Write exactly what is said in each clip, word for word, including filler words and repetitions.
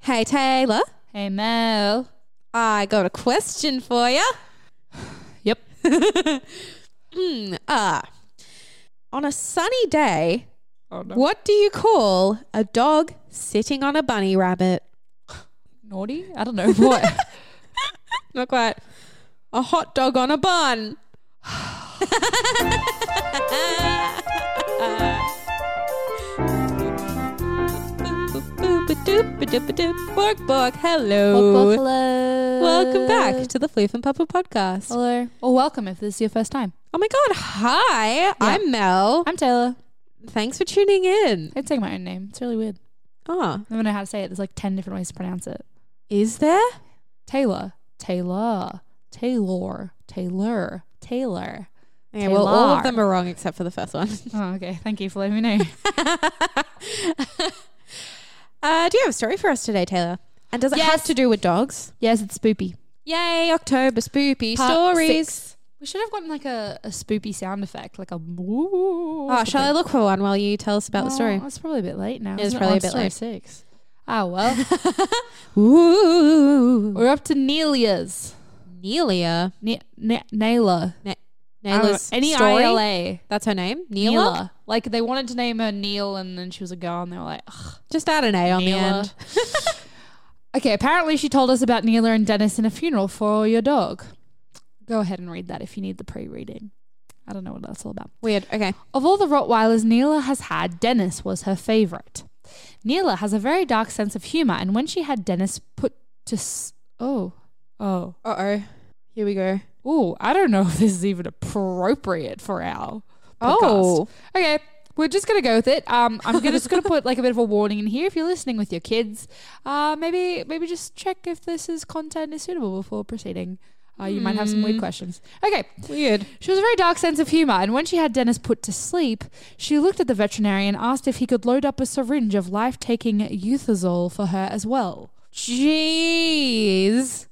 Hey, Taylor. Hey, Mel. I got a question for you. Yep. mm, uh, on a sunny day, oh, no. What do you call a dog sitting on a bunny rabbit? Naughty? I don't know. What? Not quite. A hot dog on a bun. uh. Doop, doop, doop. Bork, bork, hello. Bork, bork, hello. Welcome back to the Fluff and Puppet podcast. Hello. Or welcome if this is your first time. Oh my God, hi. Yeah. I'm Mel. I'm Taylor. Thanks for tuning in. I'm saying my own name. It's really weird. Oh. I don't know how to say it. There's like ten different ways to pronounce it. Is there? Taylor. Taylor. Taylor. Taylor. Taylor. Okay, well, all of them are wrong except for the first one. Oh, okay. Thank you for letting me know. Uh, do you have a story for us today, Taylor? And does it yes. have to do with dogs? Yes, it's spoopy. Yay, October spoopy Part stories. Six. We should have gotten like a, a spoopy sound effect, like a woo. Oh, shall I look for one while you tell us about oh, the story? It's probably a bit late now. It's probably it? a bit late. Six. Oh, well. Ooh. We're up to Neela's. Neela? Ne- ne- Neela. Ne- Neela's story? N E I L A. That's her name? Neela? Neela. Like they wanted to name her Neil and then she was a girl and they were like, ugh. Just add an A on Neela. The end. Okay, apparently she told us about Neela and Dennis in a funeral for your dog. Go ahead and read that if you need the pre-reading. I don't know what that's all about. Weird, okay. Of all the Rottweilers Neela has had, Dennis was her favourite. Neela has a very dark sense of humour and when she had Dennis put to... S- oh. Oh. Uh-oh. Here we go. Ooh, I don't know if this is even appropriate for our podcast. Oh. Okay, we're just going to go with it. Um, I'm gonna, just going to put like a bit of a warning in here. If you're listening with your kids, uh, maybe maybe just check if this is content is suitable before proceeding. Uh, you mm. might have some weird questions. Okay. Weird. She has a very dark sense of humour, and when she had Dennis put to sleep, she looked at the veterinarian and asked if he could load up a syringe of life-taking euthazole for her as well. Jeez.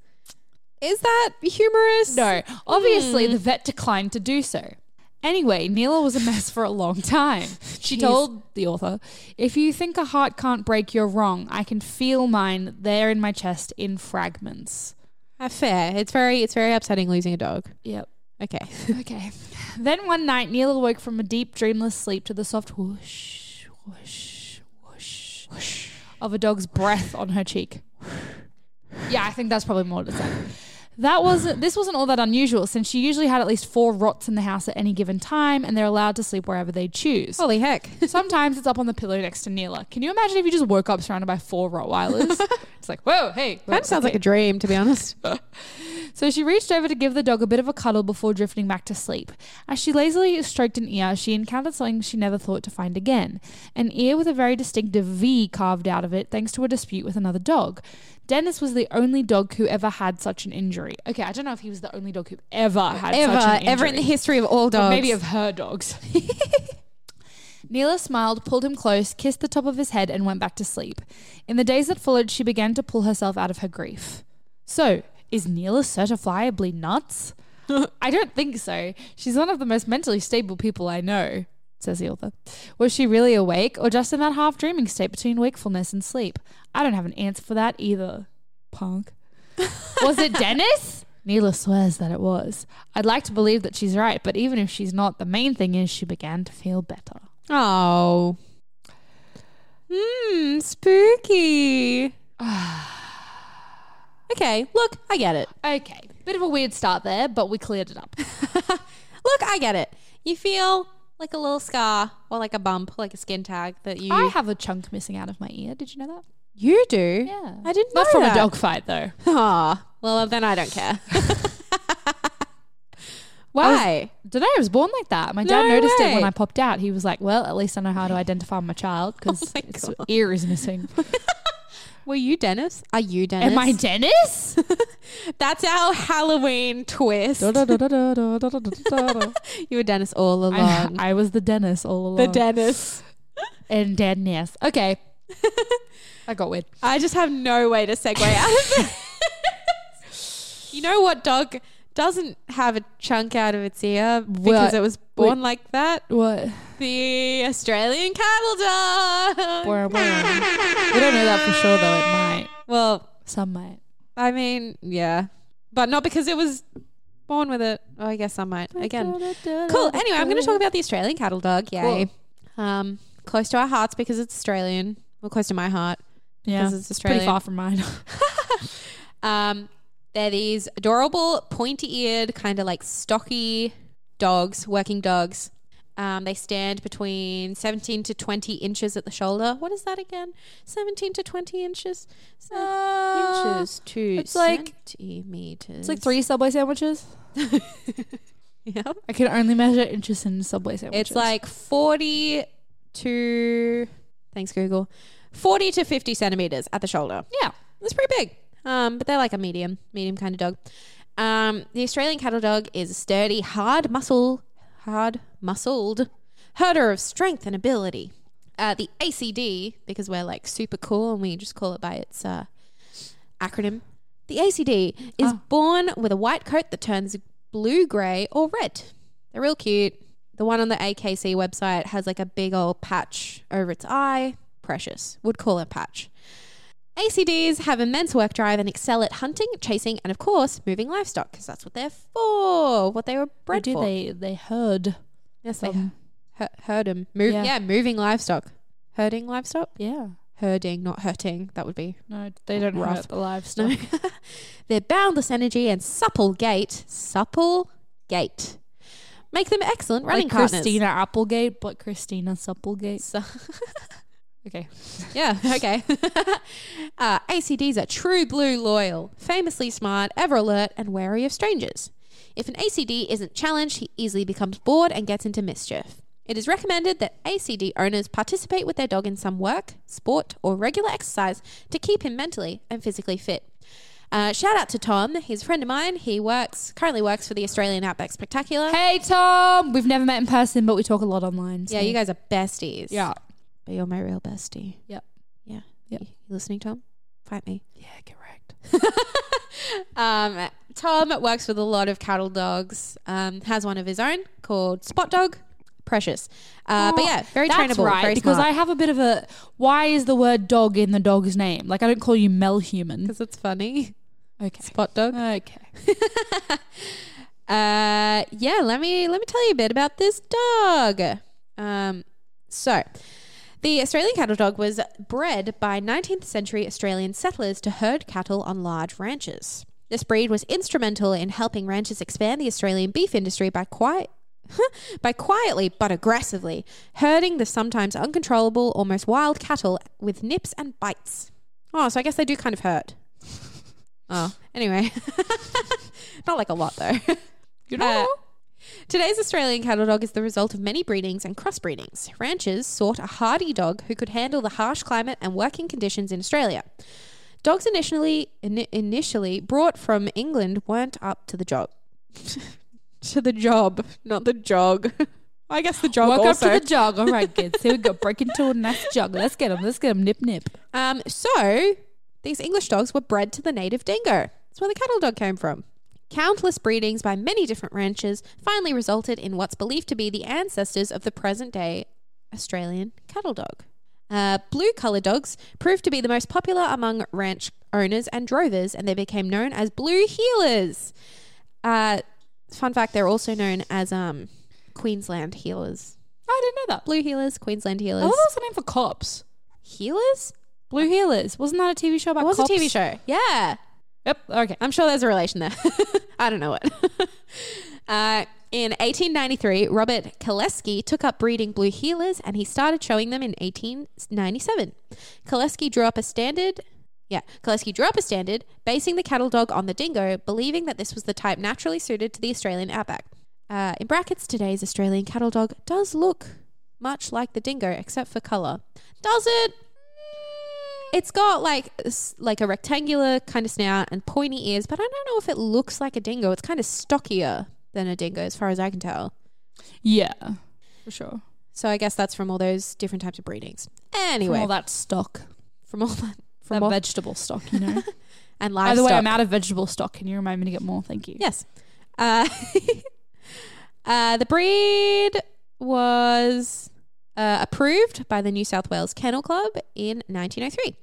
Is that humorous? No. Obviously, mm. the vet declined to do so. Anyway, Neela was a mess for a long time. She Jeez. told the author, if you think a heart can't break, you're wrong. I can feel mine there in my chest in fragments. Uh, fair. It's very, it's very upsetting losing a dog. Yep. Okay. Okay. Then one night, Neela woke from a deep, dreamless sleep to the soft whoosh, whoosh, whoosh, whoosh of a dog's breath on her cheek. Yeah, I think that's probably more to say. That wasn't. This wasn't all that unusual, since she usually had at least four rots in the house at any given time, and they're allowed to sleep wherever they choose. Holy heck! Sometimes it's up on the pillow next to Neela. Can you imagine if you just woke up surrounded by four Rottweilers? It's like, whoa, hey. That sounds okay. like a dream, to be honest. So she reached over to give the dog a bit of a cuddle before drifting back to sleep. As she lazily stroked an ear, she encountered something she never thought to find again. An ear with a very distinctive V carved out of it, thanks to a dispute with another dog. Dennis was the only dog who ever had such an injury. Okay, I don't know if he was the only dog who ever had ever, such an injury. Ever in the history of all dogs. Or maybe of her dogs. Neela smiled, pulled him close, kissed the top of his head, and went back to sleep. In the days that followed, she began to pull herself out of her grief. So... is Neela certifiably nuts? I don't think so. She's one of the most mentally stable people I know, says the author. Was she really awake or just in that half-dreaming state between wakefulness and sleep? I don't have an answer for that either, punk. Was it Dennis? Neela swears that it was. I'd like to believe that she's right, but even if she's not, the main thing is she began to feel better. Oh. Mmm, spooky. Ah. Okay, look, I get it. Okay, bit of a weird start there, but we cleared it up. Look, I get it. You feel like a little scar or like a bump, like a skin tag that you... I have a chunk missing out of my ear. Did you know that? You do? Yeah. I didn't Not know that. Not from a dog fight, though. Ah, well, then I don't care. Why? I was, did I, I was born like that. My dad no noticed way. it when I popped out. He was like, well, at least I know how to identify my child because oh its ear is missing. Were you Dennis? Are you Dennis? Am I Dennis? That's our Halloween twist. You were Dennis all along. I'm, I was the Dennis all along. The Dennis. And Dennis. Okay. I got weird. I just have no way to segue out of it. You know what dog doesn't have a chunk out of its ear because what? it was born Wait. like that? What? The Australian cattle dog. Boy, boy, boy. We don't know that for sure though. It might. Well, some might. I mean, yeah. But not because it was born with it. Oh, I guess some might. Again. Cool. Anyway, I'm going to talk about the Australian cattle dog. Yay. Cool. Um, close to our hearts because it's Australian. Well, close to my heart. Yeah. Because it's Australian. Pretty far from mine. um, They're these adorable, pointy-eared, kind of like stocky dogs, working dogs. Um, they stand between seventeen to twenty inches at the shoulder. What is that again? seventeen to twenty inches? Uh, inches to it's centimeters. Like, it's like three Subway sandwiches. Yep. I can only measure inches in Subway sandwiches. It's like forty to... Thanks, Google. forty to fifty centimeters at the shoulder. Yeah. That's pretty big. Um, but they're like a medium, medium kind of dog. Um, the Australian cattle dog is a sturdy, hard muscle, hard muscled herder of strength and ability. Uh, the A C D, because we're like super cool and we just call it by its uh, acronym. The A C D is oh. born with a white coat that turns blue, grey or red. They're real cute. The one on the A K C website has like a big old patch over its eye. Precious. Would call it patch. A C Ds have immense work drive and excel at hunting, chasing, and of course, moving livestock because that's what they're for. What they were bred do, for. They they herd. Yes, they um, her, herd them. Move, yeah. yeah, moving livestock, herding livestock. Yeah, herding, not hurting. That would be no. They don't rough. hurt the livestock. No. Their boundless energy and supple gait, supple gait, make them excellent running like partners. Christina Applegate, but Christina Supplegate. So- Okay. Yeah, okay. uh, A C Ds are true blue loyal, famously smart, ever alert, and wary of strangers. If an A C D isn't challenged, he easily becomes bored and gets into mischief. It is recommended that A C D owners participate with their dog in some work, sport, or regular exercise to keep him mentally and physically fit. Uh, shout out to Tom. He's a friend of mine. He works currently works for the Australian Outback Spectacular. Hey, Tom! We've never met in person, but we talk a lot online. So. Yeah, you guys are besties. Yeah. But you're my real bestie. Yep. Yeah. Yep. You, you listening, Tom? Fight me. Yeah, correct. um, Tom works with a lot of cattle dogs. Um, has one of his own called Spot Dog. Precious. Uh, oh, but yeah, very that's trainable. Right, very because smart. I have a bit of a, why is the word dog in the dog's name? Like I don't call you Mel Human. Because it's funny. Okay. Spot Dog. Okay. uh, yeah, let me, let me tell you a bit about this dog. Um, so... The Australian cattle dog was bred by nineteenth century Australian settlers to herd cattle on large ranches. This breed was instrumental in helping ranchers expand the Australian beef industry by qui- by quietly but aggressively herding the sometimes uncontrollable, almost wild cattle with nips and bites. Oh, so I guess they do kind of hurt. Oh, anyway. Not like a lot though. You know. Uh, Today's Australian cattle dog is the result of many breedings and crossbreedings. Ranchers sought a hardy dog who could handle the harsh climate and working conditions in Australia. Dogs initially in, initially brought from England weren't up to the job. to the job, not the jog. I guess the jog Walk also. Walk up to the jog. All right, kids. Here we go. Break into a nice jog. Let's get them. Let's get them. Nip, nip. Um, so these English dogs were bred to the native dingo. That's where the cattle dog came from. Countless breedings by many different ranchers finally resulted in what's believed to be the ancestors of the present-day Australian cattle dog. Uh, blue-coloured dogs proved to be the most popular among ranch owners and drovers, and they became known as Blue Heelers. Uh, fun fact, they're also known as um, Queensland Heelers. I didn't know that. Blue Heelers, Queensland Heelers. Oh, what was the name for cops? Heelers? Blue Heelers. Wasn't that a T V show about cops? It was cops? a T V show, yeah. Yep. Okay. I'm sure there's a relation there. I don't know what. uh, in eighteen ninety-three, Robert Kaleski took up breeding Blue Heelers and he started showing them in eighteen ninety-seven. Kaleski drew up a standard. Yeah. Kaleski drew up a standard basing the cattle dog on the dingo, believing that this was the type naturally suited to the Australian outback. Uh, in brackets, today's Australian cattle dog does look much like the dingo, except for colour. Does it? It's got like like a rectangular kind of snout and pointy ears, but I don't know if it looks like a dingo. It's kind of stockier than a dingo as far as I can tell. Yeah, for sure. So I guess that's from all those different types of breedings. Anyway. From all that stock. From all that. From that all vegetable stock, you know. And livestock. By the way, I'm out of vegetable stock. Can you remind me to get more? Thank you. Yes. Uh, uh, the breed was... Uh, approved by the New South Wales Kennel Club in nineteen oh three,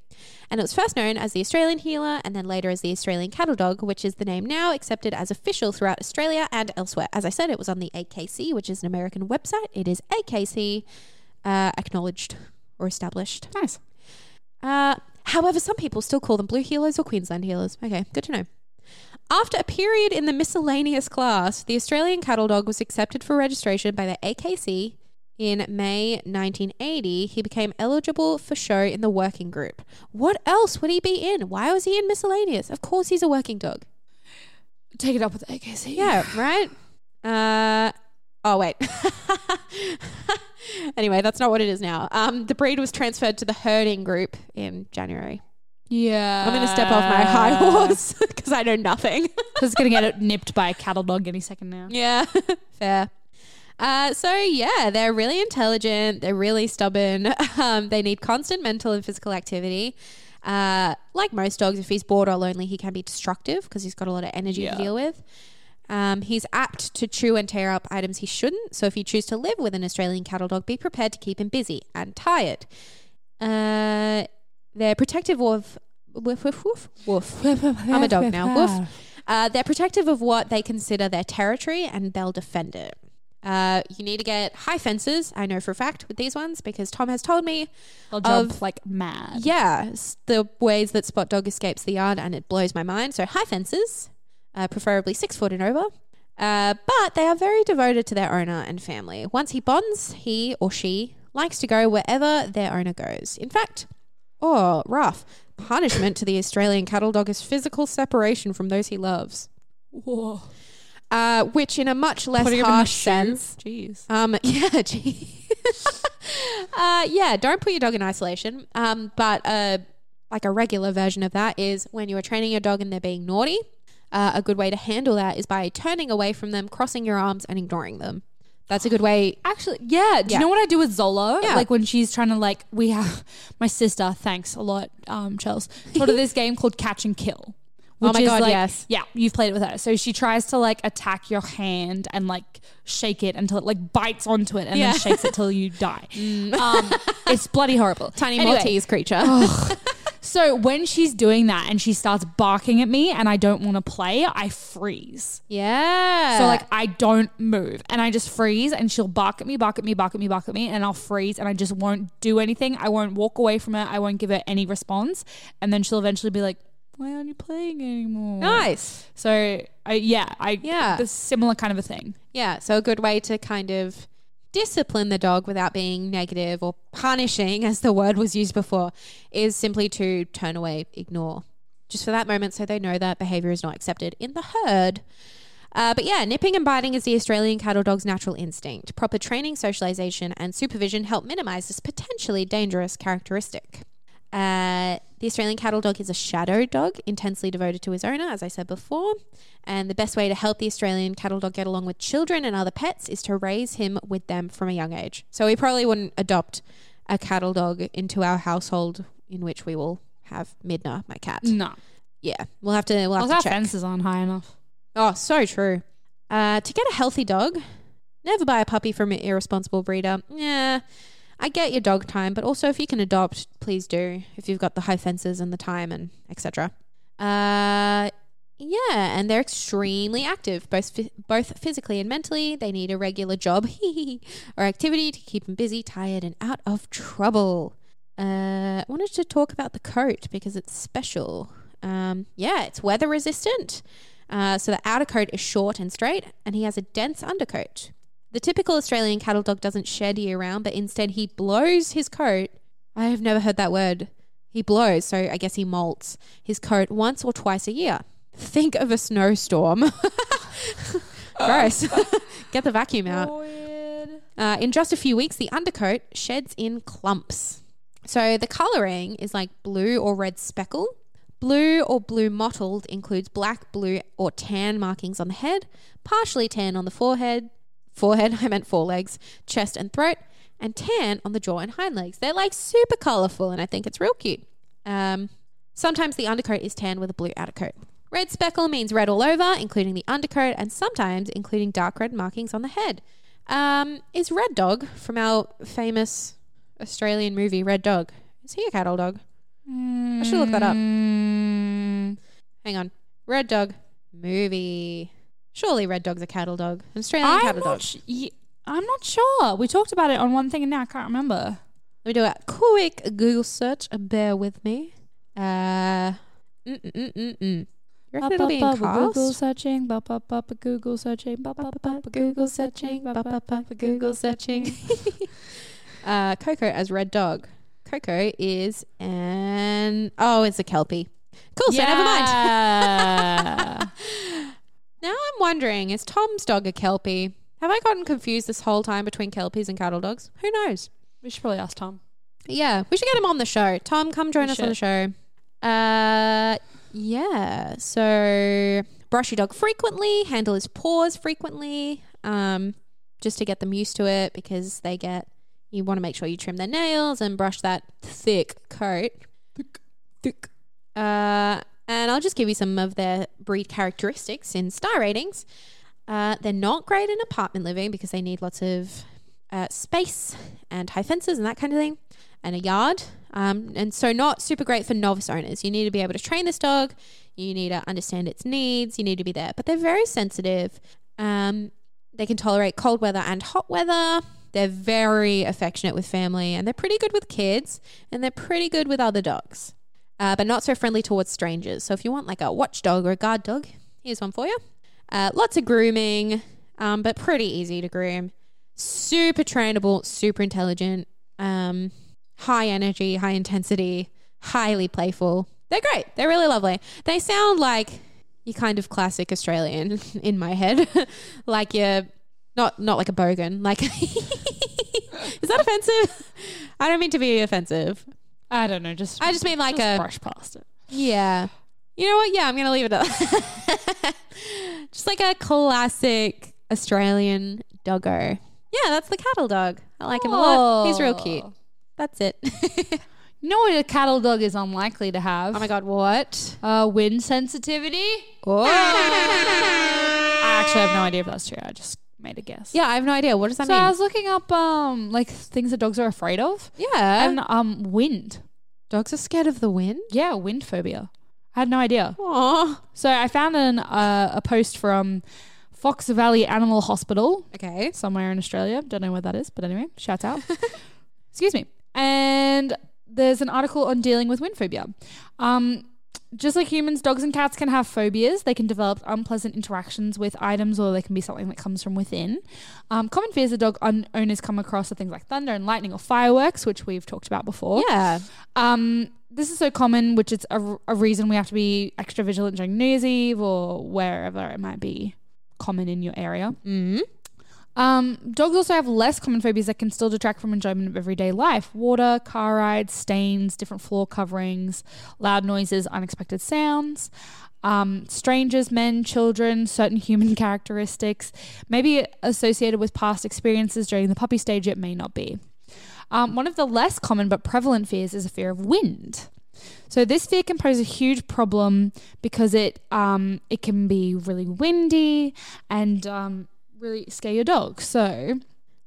and it was first known as the Australian Heeler and then later as the Australian Cattle Dog, which is the name now accepted as official throughout Australia and elsewhere. As I said, it was on the A K C, which is an American website. It is A K C uh, acknowledged or established. Nice. Uh, however, some people still call them Blue Heelers or Queensland Heelers. Okay, good to know. After a period in the miscellaneous class, the Australian Cattle Dog was accepted for registration by the A K C. In May nineteen eighty, he became eligible for show in the working group. What else would he be in? Why was he in miscellaneous? Of course he's a working dog. Take it up with the A K C. Yeah, right? Uh, oh, wait. Anyway, that's not what it is now. Um, the breed was transferred to the herding group in January. Yeah. I'm going to step off my high horse because I know nothing. Because it's going to get it nipped by a cattle dog any second now. Yeah, fair. Uh, so, yeah, they're really intelligent. They're really stubborn. Um, they need constant mental and physical activity. Uh, like most dogs, if he's bored or lonely, he can be destructive because he's got a lot of energy yeah. to deal with. Um, he's apt to chew and tear up items he shouldn't. So if you choose to live with an Australian cattle dog, be prepared to keep him busy and tired. Uh, they're protective of... Woof, woof, woof, woof. I'm a dog now. Woof. Uh, they're protective of what they consider their territory and they'll defend it. Uh, you need to get high fences. I know for a fact with these ones because Tom has told me They'll jump of like mad. Yeah, the ways that Spot Dog escapes the yard, and it blows my mind. So high fences, uh, preferably six foot and over. Uh, but they are very devoted to their owner and family. Once he bonds, he or she likes to go wherever their owner goes. In fact, oh, rough punishment to the Australian cattle dog is physical separation from those he loves. Whoa. Uh, which in a much less harsh sense. Jeez. Um, yeah, gee. uh, yeah, don't put your dog in isolation. Um, but uh, like a regular version of that is when you are training your dog and they're being naughty, uh, a good way to handle that is by turning away from them, crossing your arms and ignoring them. That's a good way. Actually, yeah. Do yeah. you know what I do with Zola? Yeah. Like when she's trying to like, we have, my sister, thanks a lot, um, Chels, taught her this game called Catch and Kill. Which oh my God, like, yes. Yeah, you've played it with her. So she tries to like attack your hand and like shake it until it like bites onto it and yeah. then shakes it till you die. Mm. Um, it's bloody horrible. Tiny anyway, Maltese creature. Oh. So when she's doing that and she starts barking at me and I don't want to play, I freeze. Yeah. So like I don't move and I just freeze and she'll bark at me, bark at me, bark at me, bark at me and I'll freeze and I just won't do anything. I won't walk away from her. I won't give her any response. And then she'll eventually be like, why aren't you playing anymore? Nice. So, I, yeah, I yeah, the similar kind of a thing. Yeah, so a good way to kind of discipline the dog without being negative or punishing, as the word was used before, is simply to turn away, ignore, just for that moment so they know that behaviour is not accepted in the herd. Uh, but yeah, nipping and biting is the Australian cattle dog's natural instinct. Proper training, socialisation and supervision help minimise this potentially dangerous characteristic. Uh, the Australian cattle dog is a shadow dog, intensely devoted to his owner, as I said before. And the best way to help the Australian cattle dog get along with children and other pets is to raise him with them from a young age. So we probably wouldn't adopt a cattle dog into our household, in which we will have Midna, my cat. No. Yeah, we'll have to. We'll have well, to our check. Fences aren't high enough. Oh, so true. Uh, to get a healthy dog, never buy a puppy from an irresponsible breeder. Yeah. I get your dog time, but also if you can adopt, please do, if you've got the high fences and the time and et cetera. Uh, yeah, and they're extremely active, both f- both physically and mentally. They need a regular job or activity to keep them busy, tired, and out of trouble. Uh, I wanted to talk about the coat because it's special. Um, yeah, it's weather resistant. Uh, so the outer coat is short and straight, and he has a dense undercoat. The typical Australian cattle dog doesn't shed year-round, but instead he blows his coat. I have never heard that word. He blows, so I guess he molts his coat once or twice a year. Think of a snowstorm. Gross. Get the vacuum out. Weird. Uh, in just a few weeks, the undercoat sheds in clumps. So the colouring is like blue or red speckle. Blue or blue mottled includes black, blue or tan markings on the head, partially tan on the forehead, forehead, I meant forelegs, chest and throat, and tan on the jaw and hind legs. They're like super colourful and I think it's real cute. Um, sometimes the undercoat is tan with a blue outercoat. Red speckle means red all over, including the undercoat and sometimes including dark red markings on the head. Um, is Red Dog from our famous Australian movie Red Dog? Is he a cattle dog? Mm. I should look that up. Hang on. Red Dog movie. Surely Red Dog's a cattle dog. An Australian I'm cattle dog. Sh- y- I'm not sure. We talked about it on one thing and now I can't remember. Let me do a quick Google search. Bear with me. Uh, mm-mm-mm-mm. You reckon it'll be in cast? Google searching, ba ba ba Google searching, ba ba ba Google searching, ba ba ba Google searching. uh, Coco as Red Dog. Coco is an oh, it's a Kelpie. Cool, yeah. So never mind. Now I'm wondering, is Tom's dog a Kelpie? Have I gotten confused this whole time between Kelpies and cattle dogs? Who knows? We should probably ask Tom. Yeah, we should get him on the show. Tom, come join we us should. on the show. Uh. Yeah, so brush your dog frequently, handle his paws frequently, um, just to get them used to it because they get, you want to make sure you trim their nails and brush that thick coat. Thick, thick. Uh, and I'll just give you some of their breed characteristics in star ratings. Uh, they're not great in apartment living because they need lots of uh, space and high fences and that kind of thing and a yard. Um, and so not super great for novice owners. You need to be able to train this dog. You need to understand its needs. You need to be there. But they're very sensitive. Um, they can tolerate cold weather and hot weather. They're very affectionate with family and they're pretty good with kids and they're pretty good with other dogs, uh, but not so friendly towards strangers. So if you want like a watchdog or a guard dog, here's one for you. Uh, lots of grooming, um, but pretty easy to groom. Super trainable, super intelligent, um... high energy, high intensity, highly playful. They're great. They're really lovely. They sound like your kind of classic Australian in my head. Like you're not, not like a bogan. Like, is that offensive? I don't mean to be offensive. I don't know. Just, I just mean like just a brush past it. Yeah. You know what? Yeah, I'm going to leave it at that. Just like a classic Australian doggo. Yeah, that's the cattle dog. I like him a lot. He's real cute. That's it. You know what a cattle dog is unlikely to have? Oh my God, what? Uh, wind sensitivity. Oh. I actually have no idea if that's true. I just made a guess. Yeah, I have no idea. What does that so mean? So I was looking up um like things that dogs are afraid of. Yeah. And um wind. Dogs are scared of the wind? Yeah, wind phobia. I had no idea. Aww. So I found an uh, a post from Fox Valley Animal Hospital. Okay. Somewhere in Australia. Don't know where that is, but anyway, shout out. Excuse me. And there's an article on dealing with wind phobia. Um, just like humans, dogs and cats can have phobias. They can develop unpleasant interactions with items, or they can be something that comes from within. Um, common fears that dog un- owners come across are things like thunder and lightning or fireworks, which we've talked about before. Yeah. Um, this is so common, which is a, a reason we have to be extra vigilant during New Year's Eve or wherever it might be common in your area. Mm-hmm. Um, dogs also have less common phobias that can still detract from enjoyment of everyday life. Water, car rides, stains, different floor coverings, loud noises, unexpected sounds, um, strangers, men, children, certain human characteristics, maybe associated with past experiences during the puppy stage, it may not be. Um, one of the less common but prevalent fears is a fear of wind. So this fear can pose a huge problem because it, um, it can be really windy and, um, really scare your dog. So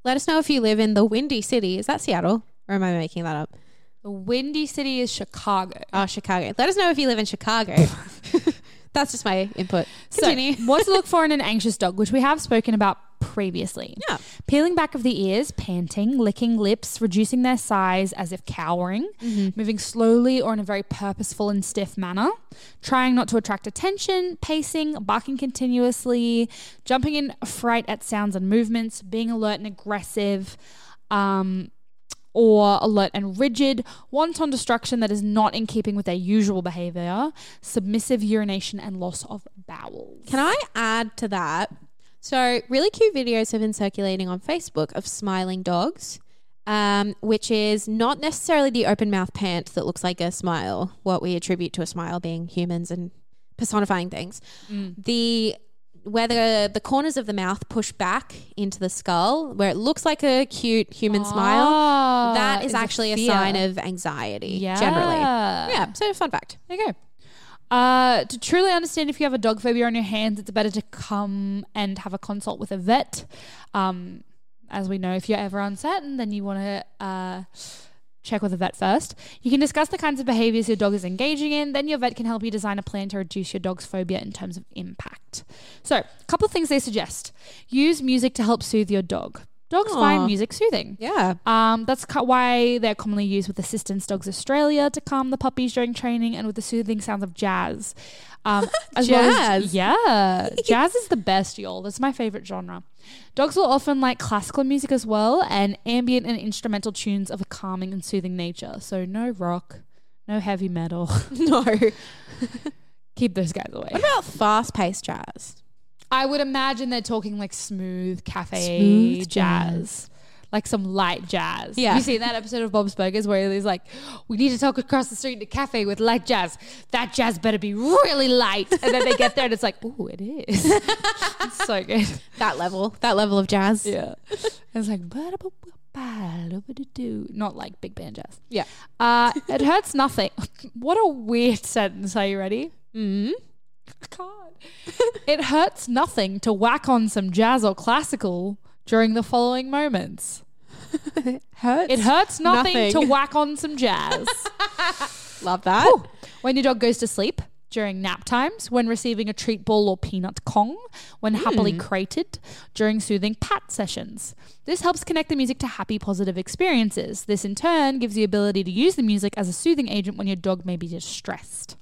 let us know if you live in the Windy City. Is that Seattle or am I making that up? The Windy City is Chicago. Oh, Chicago. Let us know if you live in Chicago. That's just my input. Continue. So, what to look for in an anxious dog, which we have spoken about previously. Yeah. Peeling back of the ears, panting, licking lips, reducing their size as if cowering, mm-hmm. moving slowly or in a very purposeful and stiff manner, trying not to attract attention, pacing, barking continuously, jumping in fright at sounds and movements, being alert and aggressive, um, or alert and rigid, wanton destruction that is not in keeping with their usual behavior, submissive urination and loss of bowels. Can I add to that? So really cute videos have been circulating on Facebook of smiling dogs, um, which is not necessarily the open mouth pant that looks like a smile, what we attribute to a smile being humans and personifying things. Mm. The where the, the corners of the mouth push back into the skull, where it looks like a cute human oh, smile, that is, is actually a, a sign of anxiety, yeah. generally. Yeah, so fun fact. There you go. Uh, to truly understand if you have a dog phobia on your hands, it's better to come and have a consult with a vet. Um, as we know, if you're ever uncertain, then you want to uh, check with a vet first. You can discuss the kinds of behaviours your dog is engaging in. Then your vet can help you design a plan to reduce your dog's phobia in terms of impact. So a couple of things they suggest. Use music to help soothe your dog. Dogs Aww. Find music soothing. Yeah. Um, that's ca- why they're commonly used with Assistance Dogs Australia to calm the puppies during training and with the soothing sounds of jazz. Um, as jazz? Well as, yeah. Jazz is the best, y'all. That's my favourite genre. Dogs will often like classical music as well, and ambient and instrumental tunes of a calming and soothing nature. So no rock, no heavy metal. No. Keep those guys away. What about fast-paced jazz? I would imagine they're talking like smooth cafe smooth jazz. jazz, like some light jazz. Yeah. Have you seen that episode of Bob's Burgers where he's like, we need to talk across the street to cafe with light jazz. That jazz better be really light. And then they get there and it's like, ooh, it is. It's so good. That level, that level of jazz. Yeah. It's like, not like big band jazz. Yeah. Uh, it hurts nothing. What a weird sentence. Are you ready? Mm-hmm. I can't. It hurts nothing to whack on some jazz or classical during the following moments. It hurts. It hurts nothing, nothing. to whack on some jazz. Love that. Ooh. When your dog goes to sleep, during nap times, when receiving a treat ball or peanut Kong, when mm. happily crated, during soothing pat sessions. This helps connect the music to happy, positive experiences. This in turn gives the ability to use the music as a soothing agent when your dog may be distressed.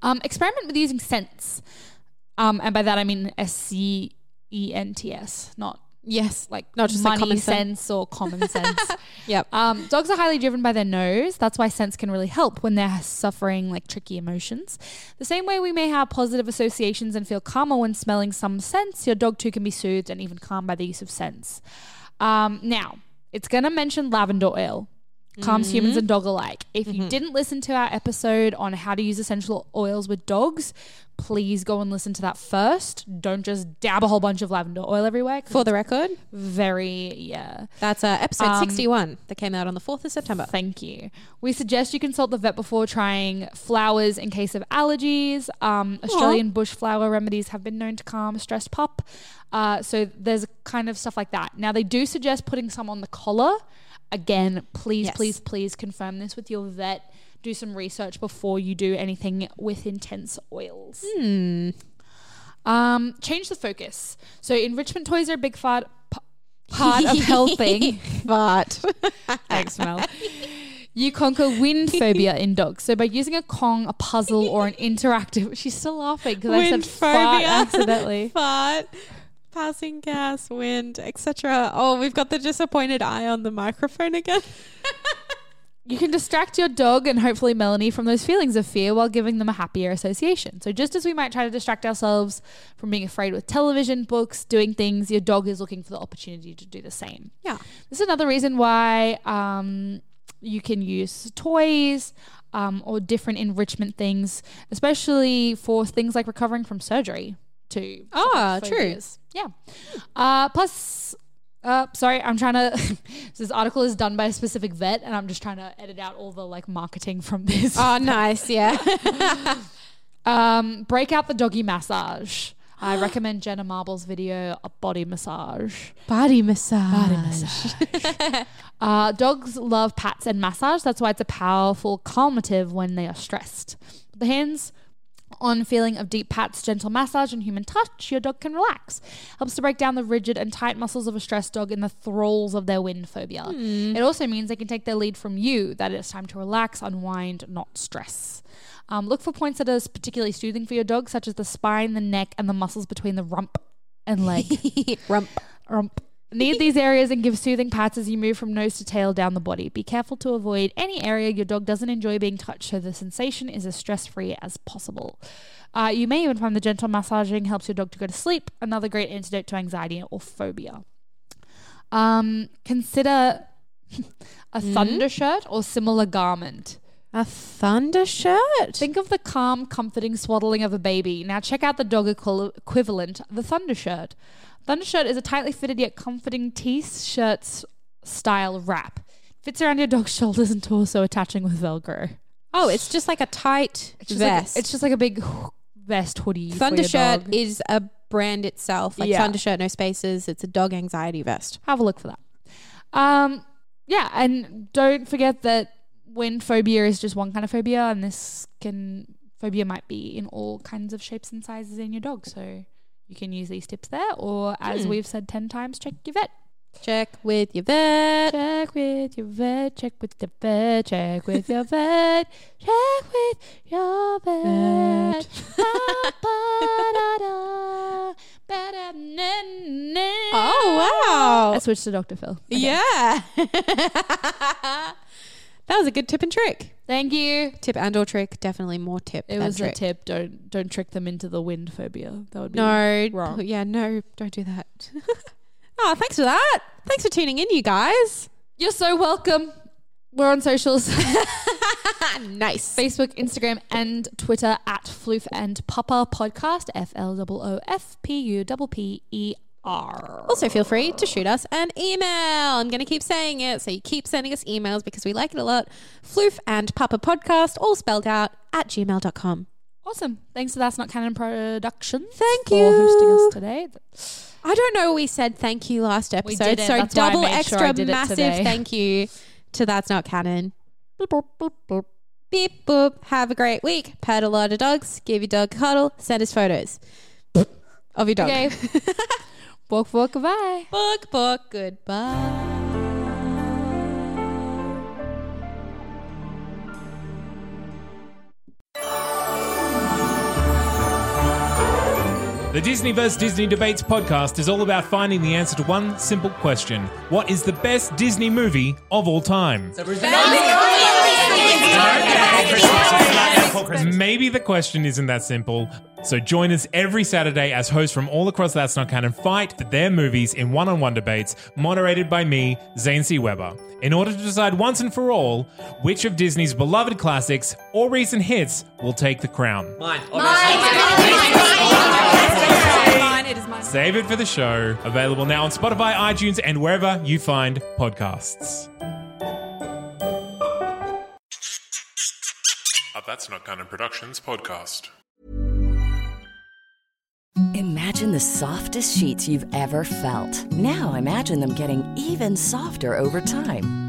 Um, experiment with using scents, um, and by that I mean S C E N T S, not yes, like not just money like common sense. sense or common sense. Yep. Um, dogs are highly driven by their nose. That's why scents can really help when they're suffering like tricky emotions. The same way we may have positive associations and feel calmer when smelling some scents, your dog too can be soothed and even calmed by the use of scents. Um, now, it's going to mention lavender oil. Calms mm-hmm. humans and dog alike. If mm-hmm. you didn't listen to our episode on how to use essential oils with dogs, please go and listen to that first. Don't just dab a whole bunch of lavender oil everywhere. For the record. Very, yeah. That's uh, episode um, sixty-one that came out on the fourth of September. Thank you. We suggest you consult the vet before trying flowers in case of allergies. Um, Australian Aww. Bush flower remedies have been known to calm a stressed pup. Uh, so there's kind of stuff like that. Now, they do suggest putting some on the collar. Again, please, yes. please, please confirm this with your vet. Do some research before you do anything with intense oils. Hmm. Um, change the focus. So enrichment toys are a big fart, p- part of helping. But thanks, Mel. You conquer wind phobia in dogs. So by using a Kong, a puzzle, or an interactive. She's still laughing because I said fart accidentally. Fart. Passing gas, wind, et cetera. Oh, we've got the disappointed eye on the microphone again. You can distract your dog and hopefully Melanie from those feelings of fear while giving them a happier association. So just as we might try to distract ourselves from being afraid with television, books, doing things, your dog is looking for the opportunity to do the same. Yeah. This is another reason why um, you can use toys um, or different enrichment things, especially for things like recovering from surgery. To ah, true. Yeah. Uh, plus, uh, sorry, I'm trying to. This article is done by a specific vet, and I'm just trying to edit out all the like marketing from this. Oh, nice. Yeah. um, break out the doggy massage. I recommend Jenna Marble's video, a body massage. Body massage. Body massage. uh, dogs love pats and massage. That's why it's a powerful calmative when they are stressed. The hands. On feeling of deep pats, gentle massage, and human touch, your dog can relax. Helps to break down the rigid and tight muscles of a stressed dog in the thralls of their wind phobia. Mm. It also means they can take their lead from you, that it's time to relax, unwind, not stress. Um, look for points that are particularly soothing for your dog, such as the spine, the neck, and the muscles between the rump and leg. rump. Rump. Knead these areas and give soothing pats as you move from nose to tail down the body. Be careful to avoid any area your dog doesn't enjoy being touched so the sensation is as stress-free as possible. Uh, you may even find the gentle massaging helps your dog to go to sleep, another great antidote to anxiety or phobia. Um, consider a mm? thunder shirt or similar garment. A thunder shirt? Think of the calm, comforting swaddling of a baby. Now check out the dog equivalent, the thunder shirt. Thundershirt is a tightly fitted yet comforting T-shirt style wrap. Fits around your dog's shoulders and torso, attaching with Velcro. Oh, it's just like a tight it's vest. Like, it's just like a big vest hoodie. Thundershirt is a brand itself. Like yeah. Thundershirt, no spaces. It's a dog anxiety vest. Have a look for that. Um, yeah, and don't forget that when phobia is just one kind of phobia, and this can phobia might be in all kinds of shapes and sizes in your dog, so... You can use these tips there, or as mm. we've said ten times, check your vet. Check with your vet. Check with your vet. Check with your vet. Check with your vet. Check with your vet. Oh, wow. I switched to Doctor Phil. Okay. Yeah. That was a good tip and trick. Thank you. Tip and or trick. Definitely more tip. It was trick. a tip. Don't don't trick them into the wind phobia. That would be no, wrong. Yeah, no, don't do that. Oh, thanks for that. Thanks for tuning in, you guys. You're so welcome. We're on socials. Nice. Facebook, Instagram and Twitter at Floof and Pupper Podcast. F L O O F P U P P E R. Also feel free to shoot us an email. I'm going to keep saying it, so you keep sending us emails because we like it a lot. Floof and Papa Podcast, all spelled out, at gmail dot com. Awesome. Thanks to That's Not Canon Productions. Thank you. For hosting us today. I don't know we said thank you last episode, so That's double extra sure massive thank you to That's Not Canon. Beep, boop, boop, boop. Beep, boop. Have a great week. Pet a lot of dogs. Give your dog a cuddle. Send us photos of your dog. Okay. Book, book, goodbye. Book, book, goodbye. The Disney versus. Disney Debates podcast is all about finding the answer to one simple question. What is the best Disney movie of all time? Maybe the question isn't that simple, so join us every Saturday as hosts from all across That's Not Canon fight for their movies in one-on-one debates moderated by me, Zane C. Weber, in order to decide once and for all which of Disney's beloved classics or recent hits will take the crown. Mine. Mine. Mine. It is mine. Save it for the show. Available now on Spotify, iTunes, and wherever you find podcasts. That's Not Canon Productions podcast. Imagine the softest sheets you've ever felt. Now imagine them getting even softer over time.